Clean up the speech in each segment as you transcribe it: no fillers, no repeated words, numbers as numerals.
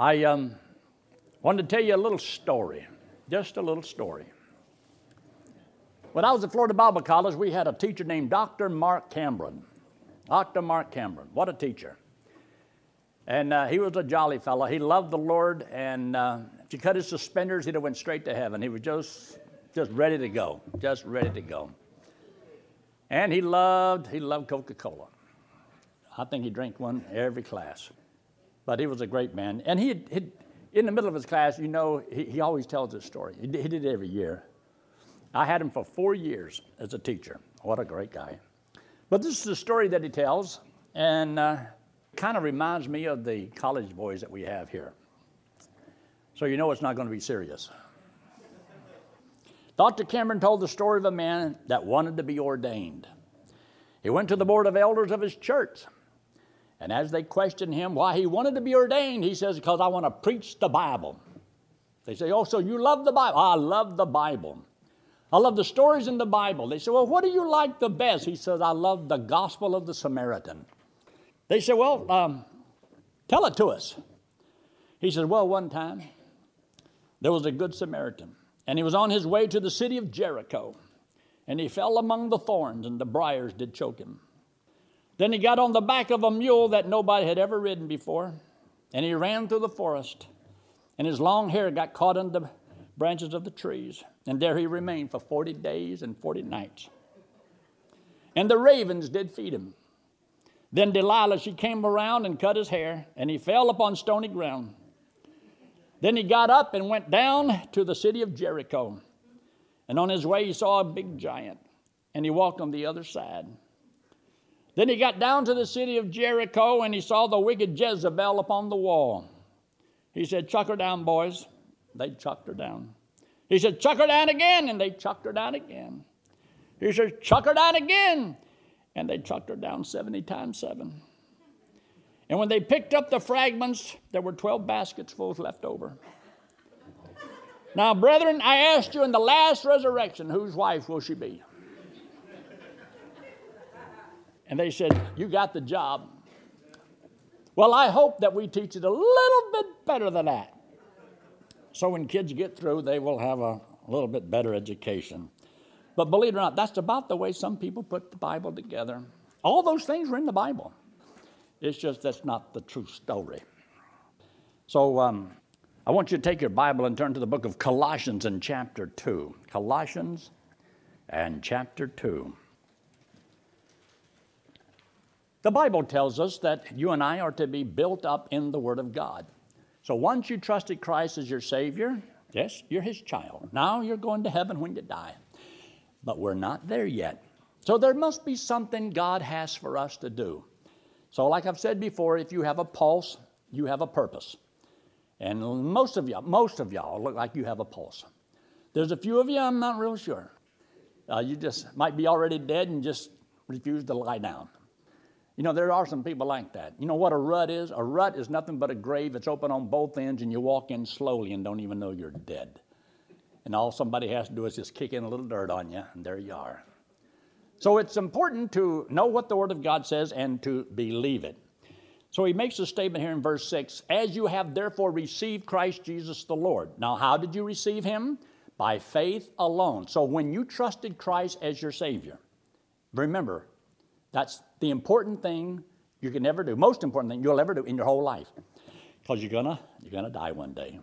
I wanted to tell you a little story, just a little story. When I was at Florida Bible College, we had a teacher named Dr. Mark Cameron. Dr. Mark Cameron, what a teacher. And he was a jolly fellow. He loved the Lord, and if he cut his suspenders, he'd have went straight to heaven. He was just ready to go, just ready to go. And he loved Coca-Cola. I think he drank one every class. But he was a great man. And he in the middle of his class, you know, he always tells this story. He did it every year. I had him for 4 years as a teacher. What a great guy. But this is the story that he tells, and kind of reminds me of the college boys that we have here. So you know it's not going to be serious. Dr. Cameron told the story of a man that wanted to be ordained. He went to the board of elders of his church, and as they questioned him why he wanted to be ordained, he says, because I want to preach the Bible. They say, oh, so you love the Bible? I love the Bible. I love the stories in the Bible. They say, well, what do you like the best? He says, I love the gospel of the Samaritan. They say, well, tell it to us. He says, well, one time there was a good Samaritan, and he was on his way to the city of Jericho, and he fell among the thorns, and the briars did choke him. Then he got on the back of a mule that nobody had ever ridden before, and he ran through the forest, and his long hair got caught in the branches of the trees, and there he remained for 40 days and 40 nights. And the ravens did feed him. Then Delilah, she came around and cut his hair, and he fell upon stony ground. Then he got up and went down to the city of Jericho, and on his way he saw a big giant, and he walked on the other side. Then he got down to the city of Jericho, and he saw the wicked Jezebel upon the wall. He said, chuck her down, boys. They chucked her down. He said, chuck her down again, and they chucked her down again. He said, chuck her down again, and they chucked her down 70 times 7. And when they picked up the fragments, there were 12 baskets full left over. Now, brethren, I asked you in the last resurrection, whose wife will she be? And they said, you got the job. Well, I hope that we teach it a little bit better than that. So when kids get through, they will have a little bit better education. But believe it or not, that's about the way some people put the Bible together. All those things were in the Bible. It's just that's not the true story. So I want you to take your Bible and turn to the book of Colossians in chapter 2. Colossians and chapter 2. The Bible tells us that you and I are to be built up in the Word of God. So once you trusted Christ as your Savior, yes, you're His child. Now you're going to heaven when you die. But we're not there yet. So there must be something God has for us to do. So like I've said before, if you have a pulse, you have a purpose. And most of y'all look like you have a pulse. There's a few of you, I'm not real sure. You just might be already dead and just refuse to lie down. You know, there are some people like that. You know what a rut is? A rut is nothing but a grave that's open on both ends, and you walk in slowly and don't even know you're dead. And all somebody has to do is just kick in a little dirt on you, and there you are. So it's important to know what the Word of God says and to believe it. So he makes a statement here in verse 6, as you have therefore received Christ Jesus the Lord. Now, how did you receive Him? By faith alone. So when you trusted Christ as your Savior, remember, that's the important thing you can ever do, most important thing you'll ever do in your whole life, because you're gonna die one day.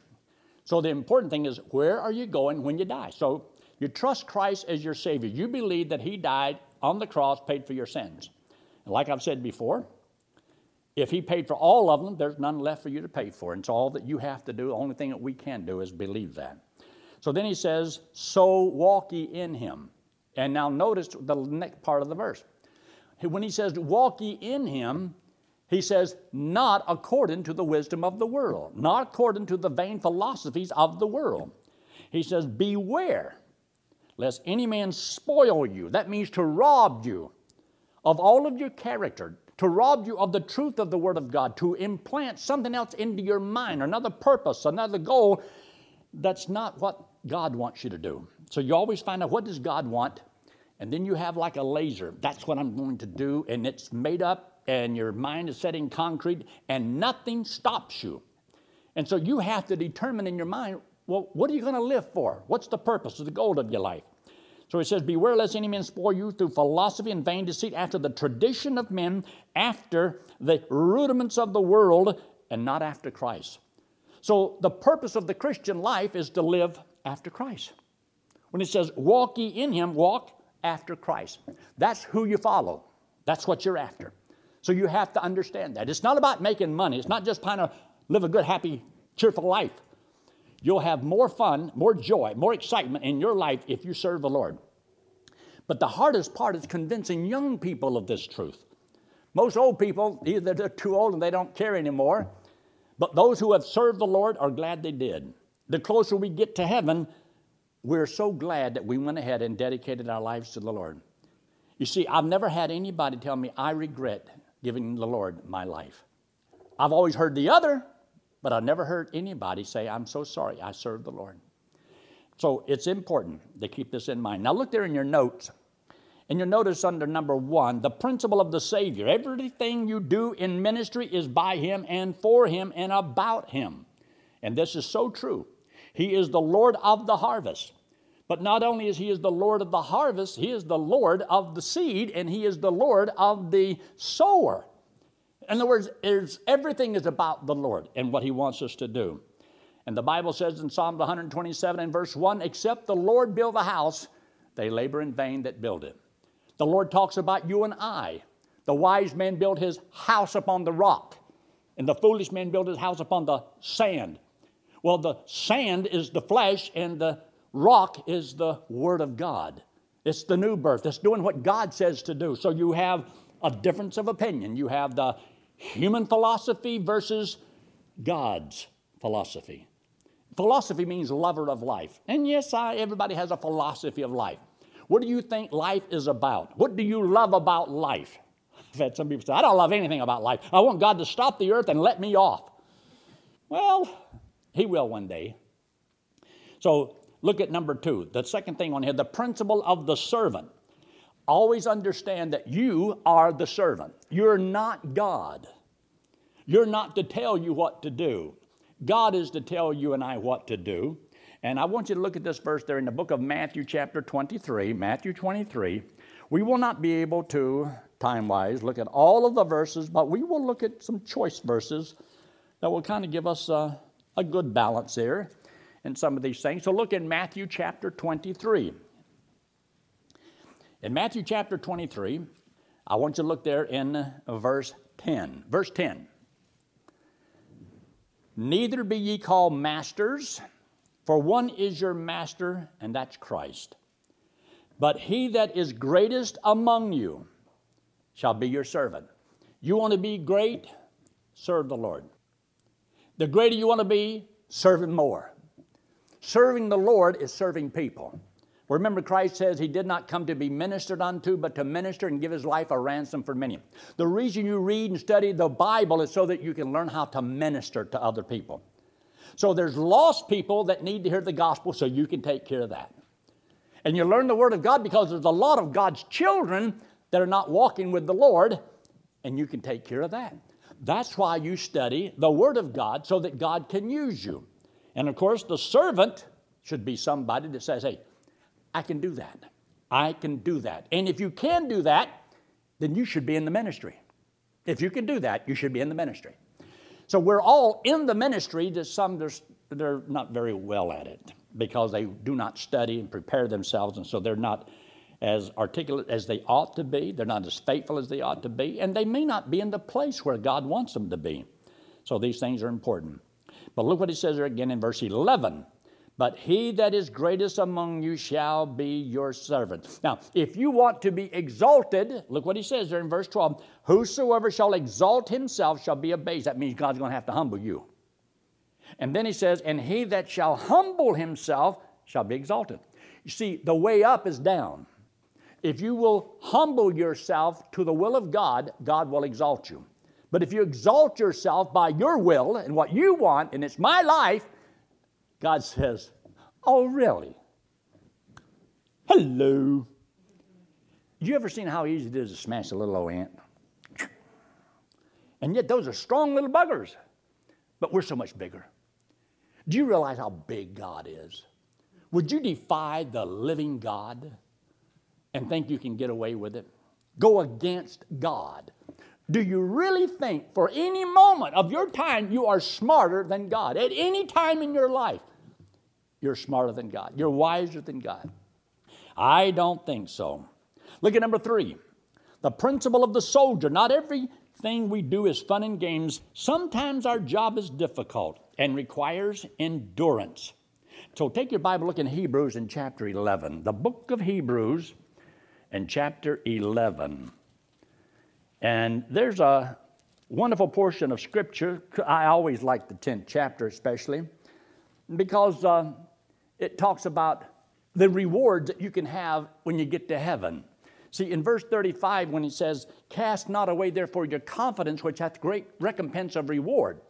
So the important thing is, where are you going when you die? So you trust Christ as your Savior. You believe that He died on the cross, paid for your sins. And like I've said before, if He paid for all of them, there's none left for you to pay for. And so all that you have to do, the only thing that we can do is believe that. So then he says, so walk ye in Him. And now notice the next part of the verse. When he says, walk ye in Him, he says, not according to the wisdom of the world, not according to the vain philosophies of the world. He says, beware, lest any man spoil you. That means to rob you of all of your character, to rob you of the truth of the Word of God, to implant something else into your mind, another purpose, another goal. That's not what God wants you to do. So you always find out, what does God want? And then you have like a laser. That's what I'm going to do, and it's made up, and your mind is set in concrete, and nothing stops you. And so you have to determine in your mind, well, what are you going to live for? What's the purpose or the goal of your life? So it says, beware lest any men spoil you through philosophy and vain deceit, after the tradition of men, after the rudiments of the world, and not after Christ. So the purpose of the Christian life is to live after Christ. When it says, walk ye in him, walk after Christ. That's who you follow. That's what you're after. So you have to understand that. It's not about making money. It's not just trying to live a good, happy, cheerful life. You'll have more fun, more joy, more excitement in your life if you serve the Lord. But the hardest part is convincing young people of this truth. Most old people, either they're too old and they don't care anymore, but those who have served the Lord are glad they did. The closer we get to heaven, we're so glad that we went ahead and dedicated our lives to the Lord. You see, I've never had anybody tell me I regret giving the Lord my life. I've always heard the other, but I've never heard anybody say, I'm so sorry I served the Lord. So it's important to keep this in mind. Now look there in your notes, and you'll notice under number 1, the principle of the Savior. Everything you do in ministry is by Him and for Him and about Him. And this is so true. He is the Lord of the harvest. But not only is He is the Lord of the harvest, He is the Lord of the seed, and He is the Lord of the sower. In other words, everything is about the Lord and what He wants us to do. And the Bible says in Psalm 127 and verse 1, except the Lord build the house, they labor in vain that build it. The Lord talks about you and I. The wise man built his house upon the rock, and the foolish man built his house upon the sand. Well, the sand is the flesh, and the rock is the Word of God. It's the new birth. It's doing what God says to do. So you have a difference of opinion. You have the human philosophy versus God's philosophy. Philosophy means lover of life. And yes, everybody has a philosophy of life. What do you think life is about? What do you love about life? I've had some people say, I don't love anything about life. I want God to stop the earth and let me off. Well, He will one day. So look at number 2, the second thing on here, the principle of the servant. Always understand that you are the servant. You're not God. You're not to tell you what to do. God is to tell you and I what to do. And I want you to look at this verse there in the book of Matthew chapter 23, Matthew 23. We will not be able to, time-wise, look at all of the verses, but we will look at some choice verses that will kind of give us a good balance there in some of these things. So look in Matthew chapter 23. In Matthew chapter 23, I want you to look there in verse 10. Verse 10. Neither be ye called masters, for one is your master, and that's Christ. But he that is greatest among you shall be your servant. You want to be great? Serve the Lord. The greater you want to be, serve Him more. Serving the Lord is serving people. Remember, Christ says He did not come to be ministered unto, but to minister and give His life a ransom for many. The reason you read and study the Bible is so that you can learn how to minister to other people. So there's lost people that need to hear the gospel, so you can take care of that. And you learn the Word of God because there's a lot of God's children that are not walking with the Lord, and you can take care of that. That's why you study the Word of God, so that God can use you. And, of course, the servant should be somebody that says, hey, I can do that. I can do that. And if you can do that, then you should be in the ministry. If you can do that, you should be in the ministry. So we're all in the ministry. There's some they're not very well at it because they do not study and prepare themselves, and so they're not as articulate as they ought to be. They're not as faithful as they ought to be, and they may not be in the place where God wants them to be. So these things are important. But look what He says there again in verse 11. But he that is greatest among you shall be your servant. Now, if you want to be exalted, look what He says there in verse 12. Whosoever shall exalt himself shall be abased. That means God's going to have to humble you. And then He says, and he that shall humble himself shall be exalted. You see, the way up is down. If you will humble yourself to the will of God, God will exalt you. But if you exalt yourself by your will and what you want, and it's my life, God says, oh, really? Hello. You ever seen how easy it is to smash a little old ant? And yet those are strong little buggers. But we're so much bigger. Do you realize how big God is? Would you defy the living God and think you can get away with it? Go against God. Do you really think for any moment of your time you are smarter than God? At any time in your life, you're smarter than God. You're wiser than God. I don't think so. Look at number 3. The principle of the soldier. Not everything we do is fun and games. Sometimes our job is difficult and requires endurance. So take your Bible, look in Hebrews in chapter 11. The book of Hebrews in chapter 11. And there's a wonderful portion of Scripture. I always like the 10th chapter especially because it talks about the rewards that you can have when you get to heaven. See, in verse 35 when it says, "Cast not away therefore your confidence, which hath great recompense of reward."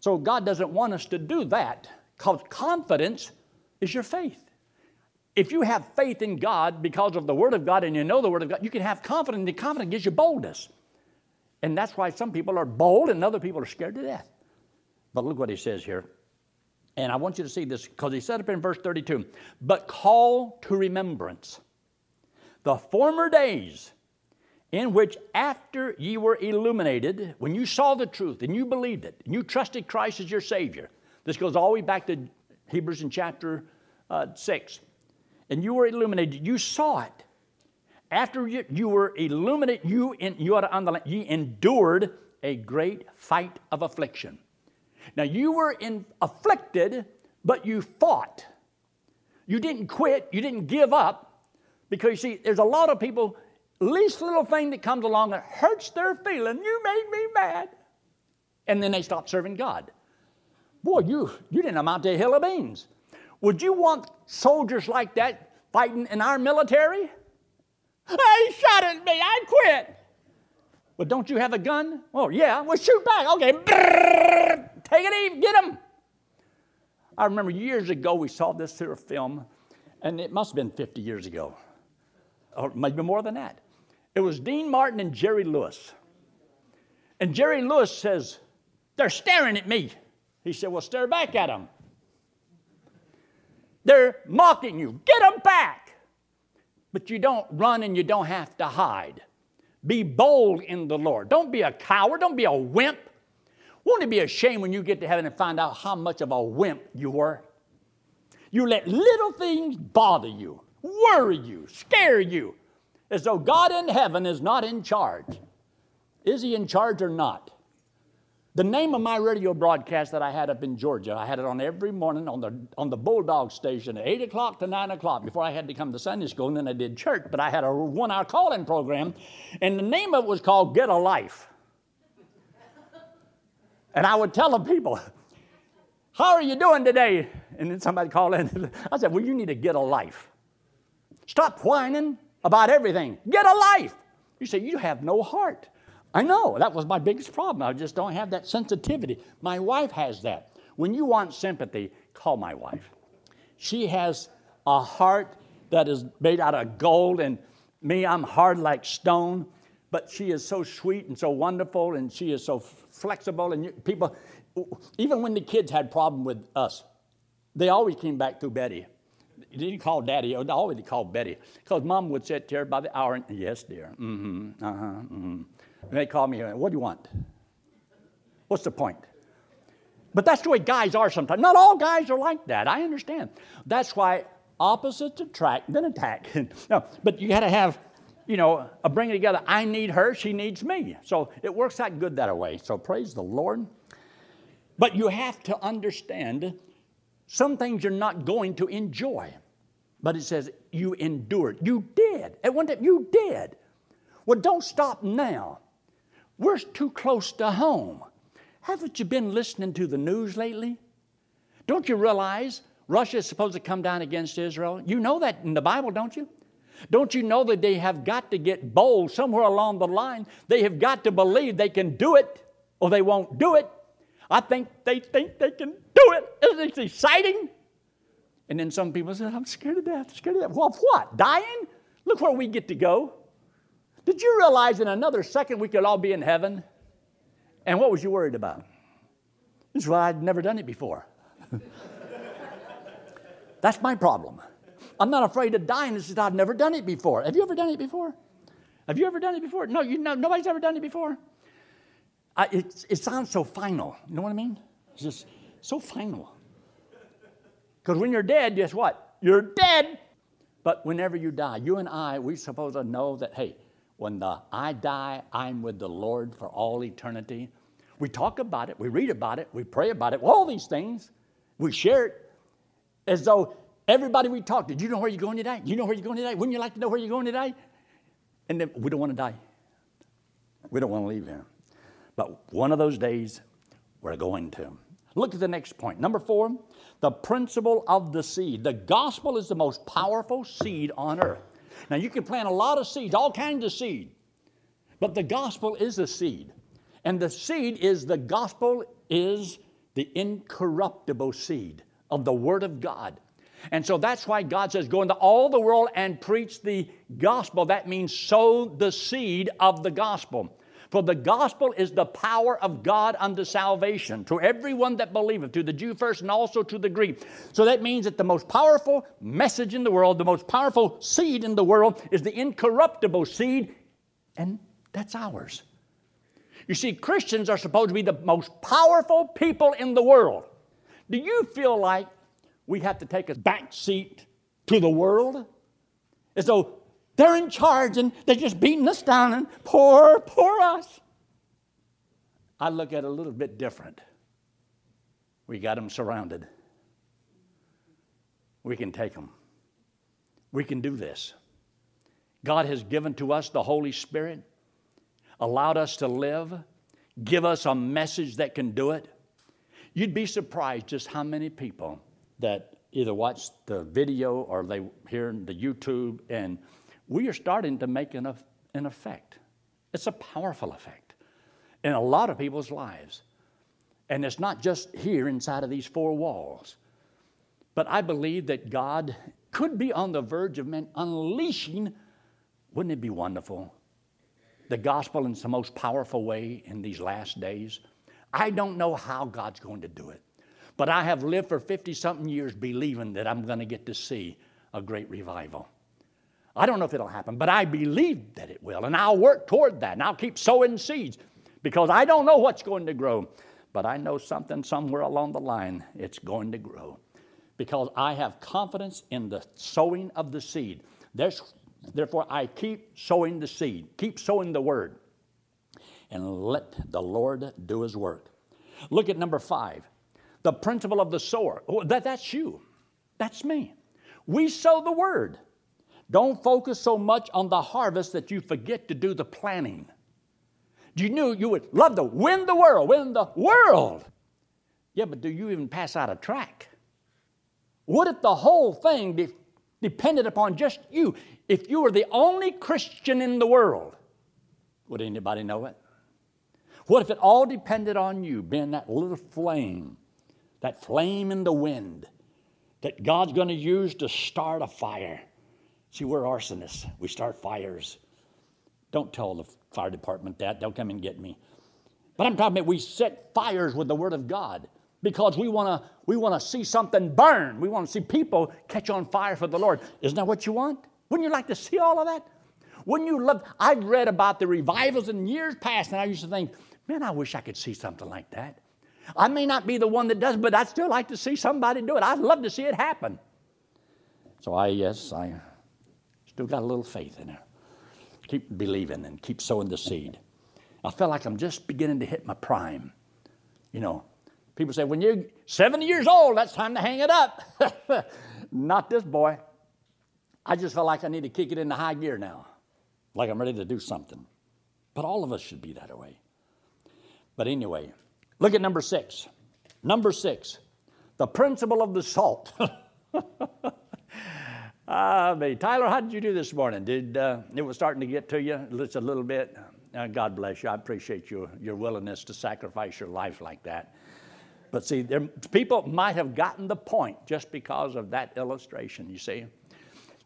So God doesn't want us to do that because confidence is your faith. If you have faith in God because of the Word of God and you know the Word of God, you can have confidence. The confidence gives you boldness. And that's why some people are bold and other people are scared to death. But look what he says here. And I want you to see this because he said up in verse 32, "But call to remembrance the former days in which after ye were illuminated," when you saw the truth and you believed it, and you trusted Christ as your Savior. This goes all the way back to Hebrews in chapter 6. "And you were illuminated," you saw it. "After you were illuminated, ye endured a great fight of affliction." Now, you were afflicted, but you fought. You didn't quit. You didn't give up. Because, you see, there's a lot of people, least little thing that comes along that hurts their feeling. You made me mad. And then they stop serving God. Boy, you didn't amount to a hill of beans. Would you want soldiers like that fighting in our military? "He shot at me. I quit." "Well, don't you have a gun?" "Oh, yeah." "Well, shoot back." "Okay. Brrr. Take it even. Get them." I remember years ago we saw this through a film, and it must have been 50 years ago, or maybe more than that. It was Dean Martin and Jerry Lewis. And Jerry Lewis says, "They're staring at me." He said, "Well, stare back at them. They're mocking you. Get them back." But you don't run and you don't have to hide. Be bold in the Lord. Don't be a coward. Don't be a wimp. Won't it be a shame when you get to heaven and find out how much of a wimp you were? You let little things bother you, worry you, scare you, as though God in heaven is not in charge. Is He in charge or not? The name of my radio broadcast that I had up in Georgia, I had it on every morning on the Bulldog station at 8 o'clock to 9 o'clock before I had to come to Sunday school, and then I did church. But I had a one-hour call-in program, and the name of it was called Get a Life. And I would tell the people, "How are you doing today?" And then somebody called in. I said, "Well, you need to get a life. Stop whining about everything. Get a life." You say, "You have no heart." I know. That was my biggest problem. I just don't have that sensitivity. My wife has that. When you want sympathy, call my wife. She has a heart that is made out of gold. And me, I'm hard like stone. But she is so sweet and so wonderful, and she is so flexible. And people, even when the kids had problem with us, they always came back through Betty. They didn't call Daddy. They always called Betty because Mom would sit there by the hour. And, "Yes, dear. Mm-hmm. Uh-huh. Mm-hmm." And they called me. "What do you want? What's the point?" But that's the way guys are sometimes. Not all guys are like that. I understand. That's why opposites attract, then attack. No, but you had to have, bring it together. I need her, she needs me. So it works out good that way. So praise the Lord. But you have to understand some things you're not going to enjoy. But it says you endured. You did. At one time, you did. Well, don't stop now. We're too close to home. Haven't you been listening to the news lately? Don't you realize Russia is supposed to come down against Israel? You know that in the Bible, don't you? Don't you know that they have got to get bold somewhere along the line? They have got to believe they can do it or they won't do it. I think they can do it. Isn't it exciting? And then some people say, "I'm scared to death, scared to death." Well, what? Dying? Look where we get to go. Did you realize in another second we could all be in heaven? And what was you worried about? This is why I'd never done it before. That's my problem. I'm not afraid to die, and it's just I've never done it before. Have you ever done it before? Have you ever done it before? No, you know, nobody's ever done it before. It sounds so final. You know what I mean? It's just so final. Because when you're dead, guess what? You're dead. But whenever you die, you and I, we're supposed to know that, hey, when I die, I'm with the Lord for all eternity. We talk about it. We read about it. We pray about it. All these things. We share it as though everybody we talk to, do you know where you're going today? You know where you're going today? Wouldn't you like to know where you're going today? And then we don't want to die. We don't want to leave here. But one of those days, we're going to. Look at the next point. Number 4, the principle of the seed. The gospel is the most powerful seed on earth. Now, you can plant a lot of seeds, all kinds of seed. But the gospel is a seed. And the seed is the gospel is the incorruptible seed of the Word of God. And so that's why God says, go into all the world and preach the gospel. That means sow the seed of the gospel. For the gospel is the power of God unto salvation to everyone that believeth, to the Jew first and also to the Greek. So that means that the most powerful message in the world, the most powerful seed in the world is the incorruptible seed, and that's ours. You see, Christians are supposed to be the most powerful people in the world. Do you feel like we have to take a back seat to the world? As though they're in charge and they're just beating us down and poor us. I look at it a little bit different. We got them surrounded. We can take them. We can do this. God has given to us the Holy Spirit, allowed us to live, give us a message that can do it. You'd be surprised just how many people that either watch the video or they hear the YouTube, and we are starting to make an effect. It's a powerful effect in a lot of people's lives. And it's not just here inside of these four walls. But I believe that God could be on the verge of men unleashing, wouldn't it be wonderful, the gospel in the most powerful way in these last days. I don't know how God's going to do it. But I have lived for 50-something years believing that I'm going to get to see a great revival. I don't know if it'll happen, but I believe that it will. And I'll work toward that, and I'll keep sowing seeds because I don't know what's going to grow. But I know something somewhere along the line, it's going to grow because I have confidence in the sowing of the seed. Therefore, I keep sowing the seed, keep sowing the word, and let the Lord do His work. Look at number 5. The principle of the sower. Oh, that's you. That's me. We sow the word. Don't focus so much on the harvest that you forget to do the planting. You knew you would love to win the world. Win the world. Yeah, but do you even pass out a tract? What if the whole thing depended upon just you? If you were the only Christian in the world, would anybody know it? What if it all depended on you being that little flame? That flame in the wind that God's going to use to start a fire. See, we're arsonists. We start fires. Don't tell the fire department that. They'll come and get me. But I'm talking about we set fires with the Word of God because we want to see something burn. We want to see people catch on fire for the Lord. Isn't that what you want? Wouldn't you like to see all of that? Wouldn't you love? I've read about the revivals in years past, and I used to think, man, I wish I could see something like that. I may not be the one that does, but I'd still like to see somebody do it. I'd love to see it happen. So I still got a little faith in it. Keep believing and keep sowing the seed. I feel like I'm just beginning to hit my prime. You know, people say, when you're 70 years old, that's time to hang it up. Not this boy. I just feel like I need to kick it into high gear now, like I'm ready to do something. But all of us should be that way. But anyway, look at number 6. Number 6, the principle of the salt. Tyler, how did you do this morning? It was starting to get to you just a little bit? God bless you. I appreciate your willingness to sacrifice your life like that. But see, people might have gotten the point just because of that illustration, you see.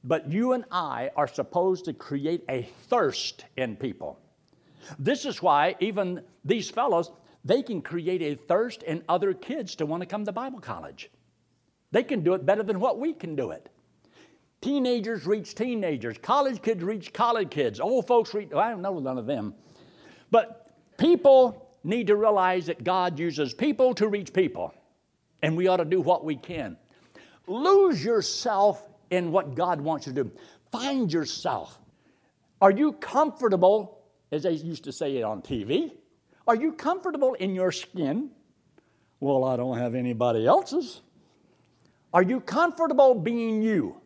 But you and I are supposed to create a thirst in people. This is why even these fellows, they can create a thirst in other kids to want to come to Bible college. They can do it better than what we can do it. Teenagers reach teenagers. College kids reach college kids. Old folks reach, well, I don't know none of them. But people need to realize that God uses people to reach people. And we ought to do what we can. Lose yourself in what God wants you to do. Find yourself. Are you comfortable, as they used to say it on TV, are you comfortable in your skin? Well, I don't have anybody else's. Are you comfortable being you?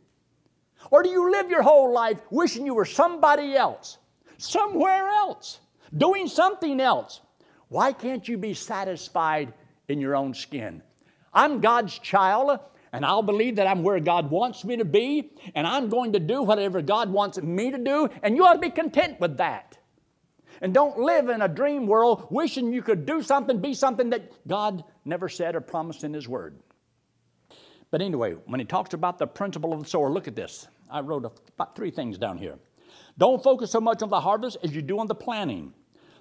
Or do you live your whole life wishing you were somebody else, somewhere else, doing something else? Why can't you be satisfied in your own skin? I'm God's child, and I'll believe that I'm where God wants me to be, and I'm going to do whatever God wants me to do, and you ought to be content with that. And don't live in a dream world wishing you could do something, be something that God never said or promised in His Word. But anyway, when he talks about the principle of the sower, look at this. I wrote about three things down here. Don't focus so much on the harvest as you do on the planting.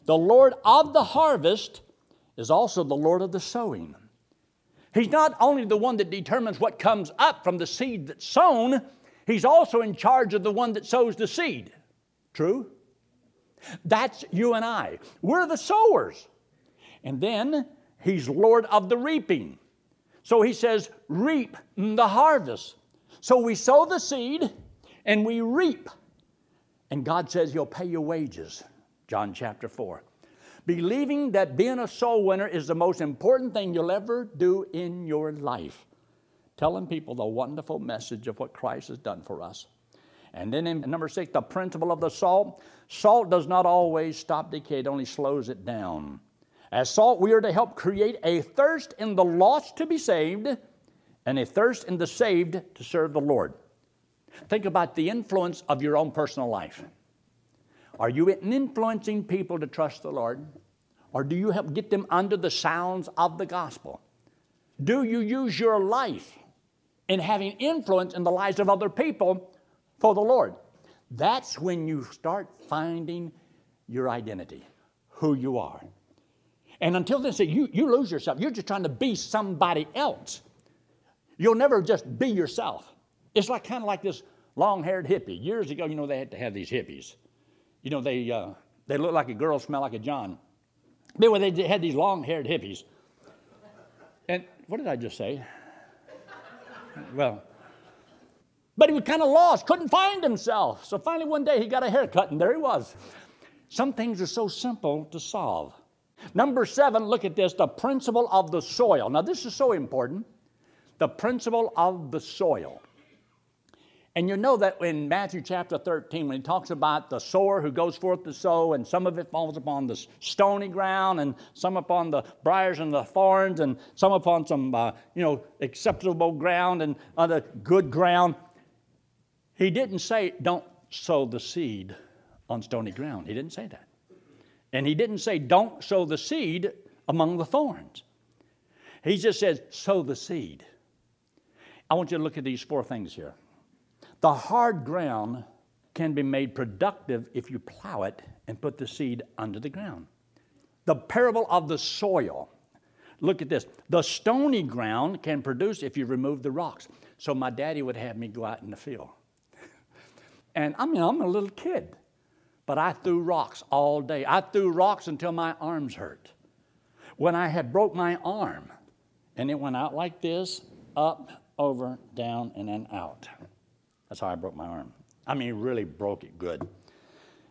The Lord of the harvest is also the Lord of the sowing. He's not only the one that determines what comes up from the seed that's sown, He's also in charge of the one that sows the seed. True? That's you and I. We're the sowers. And then He's Lord of the reaping. So He says, reap the harvest. So we sow the seed and we reap. And God says He'll pay your wages. John chapter 4. Believing that being a soul winner is the most important thing you'll ever do in your life. Telling people the wonderful message of what Christ has done for us. And then in number 6, the principle of the salt. Salt does not always stop decay. It only slows it down. As salt, we are to help create a thirst in the lost to be saved and a thirst in the saved to serve the Lord. Think about the influence of your own personal life. Are you influencing people to trust the Lord? Or do you help get them under the sounds of the gospel? Do you use your life in having influence in the lives of other people for the Lord? That's when you start finding your identity, who you are. And until then, you lose yourself. You're just trying to be somebody else. You'll never just be yourself. It's like kind of like this long-haired hippie. Years ago, you know, they had to have these hippies. You know, they look like a girl, smell like a John. Anyway, they had these long-haired hippies. And what did I just say? Well, but he was kind of lost, couldn't find himself. So finally one day he got a haircut, and there he was. Some things are so simple to solve. Number 7, look at this, the principle of the soil. Now, this is so important, the principle of the soil. And you know that in Matthew chapter 13, when he talks about the sower who goes forth to sow, and some of it falls upon the stony ground, and some upon the briars and the thorns, and some upon some, acceptable ground and other good ground. He didn't say, don't sow the seed on stony ground. He didn't say that. And he didn't say, don't sow the seed among the thorns. He just says, sow the seed. I want you to look at these 4 things here. The hard ground can be made productive if you plow it and put the seed under the ground. The parable of the soil. Look at this. The stony ground can produce if you remove the rocks. So my daddy would have me go out in the field. And I'm a little kid. But I threw rocks all day. I threw rocks until my arms hurt. When I had broke my arm, and it went out like this, up, over, down, and then out. That's how I broke my arm. I mean, really broke it good.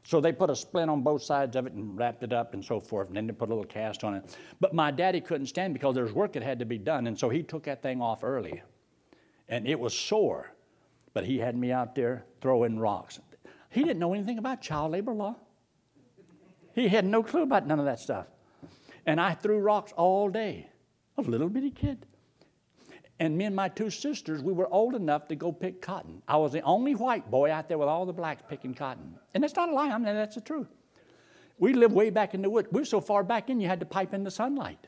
So they put a splint on both sides of it and wrapped it up and so forth, and then they put a little cast on it. But my daddy couldn't stand because there was work that had to be done, and so he took that thing off early. And it was sore, but he had me out there throwing rocks. He didn't know anything about child labor law. He had no clue about none of that stuff. And I threw rocks all day, a little bitty kid. And me and my 2 sisters, we were old enough to go pick cotton. I was the only white boy out there with all the blacks picking cotton. And that's not a lie, I mean, that's the truth. We lived way back in the woods. We were so far back in, you had to pipe in the sunlight.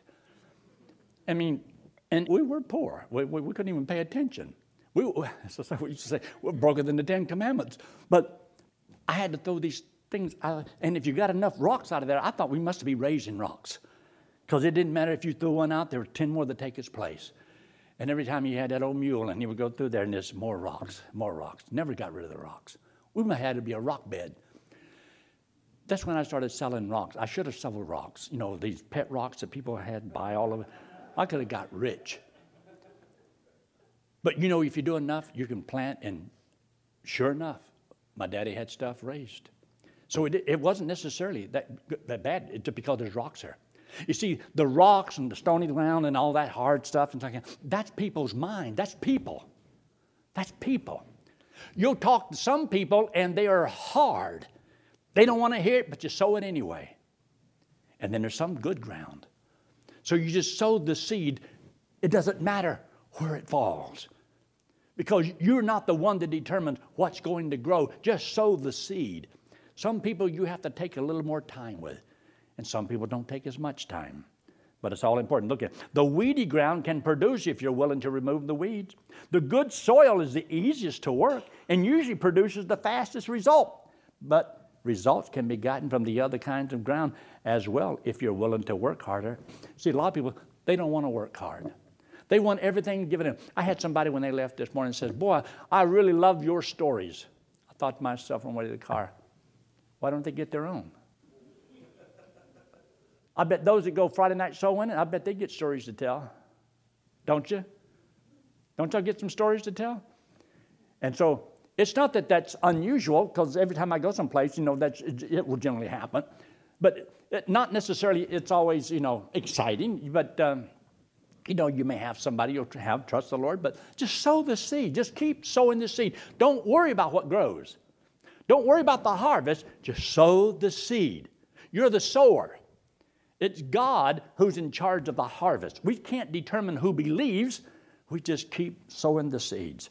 I mean, and we were poor. We couldn't even pay attention. So we used to say, we're broker than the 10 Commandments. But I had to throw these things out. And if you got enough rocks out of there, I thought we must be raising rocks. Because it didn't matter if you threw one out, there were 10 more that take its place. And every time you had that old mule and you would go through there and there's more rocks, never got rid of the rocks. We might have had to be a rock bed. That's when I started selling rocks. I should have sold rocks, you know, these pet rocks that people had buy all of it. I could have got rich. But you know, if you do enough, you can plant, and sure enough, my daddy had stuff raised. So it wasn't necessarily that bad. It's because there's rocks there. You see, the rocks and the stony ground and all that hard stuff and stuff, that's people's mind. That's people. That's people. You'll talk to some people and they are hard. They don't want to hear it, but you sow it anyway. And then there's some good ground. So you just sow the seed. It doesn't matter where it falls, because you're not the one that determines what's going to grow. Just sow the seed. Some people you have to take a little more time with. And some people don't take as much time. But it's all important. Look at it. The weedy ground can produce if you're willing to remove the weeds. The good soil is the easiest to work and usually produces the fastest result. But results can be gotten from the other kinds of ground as well if you're willing to work harder. See, a lot of people, they don't want to work hard. They want everything given in. I had somebody when they left this morning says, "Boy, I really love your stories." I thought to myself on the way to the car, why don't they get their own? I bet those that go Friday night soul winning, I bet they get stories to tell. Don't you? Don't y'all get some stories to tell? And so it's not that that's unusual, because every time I go someplace, you know, it will generally happen. But not necessarily it's always, you know, exciting. But, you know, you may have somebody you'll have, trust the Lord. But just sow the seed. Just keep sowing the seed. Don't worry about what grows. Don't worry about the harvest. Just sow the seed. You're the sower. It's God who's in charge of the harvest. We can't determine who believes. We just keep sowing the seeds.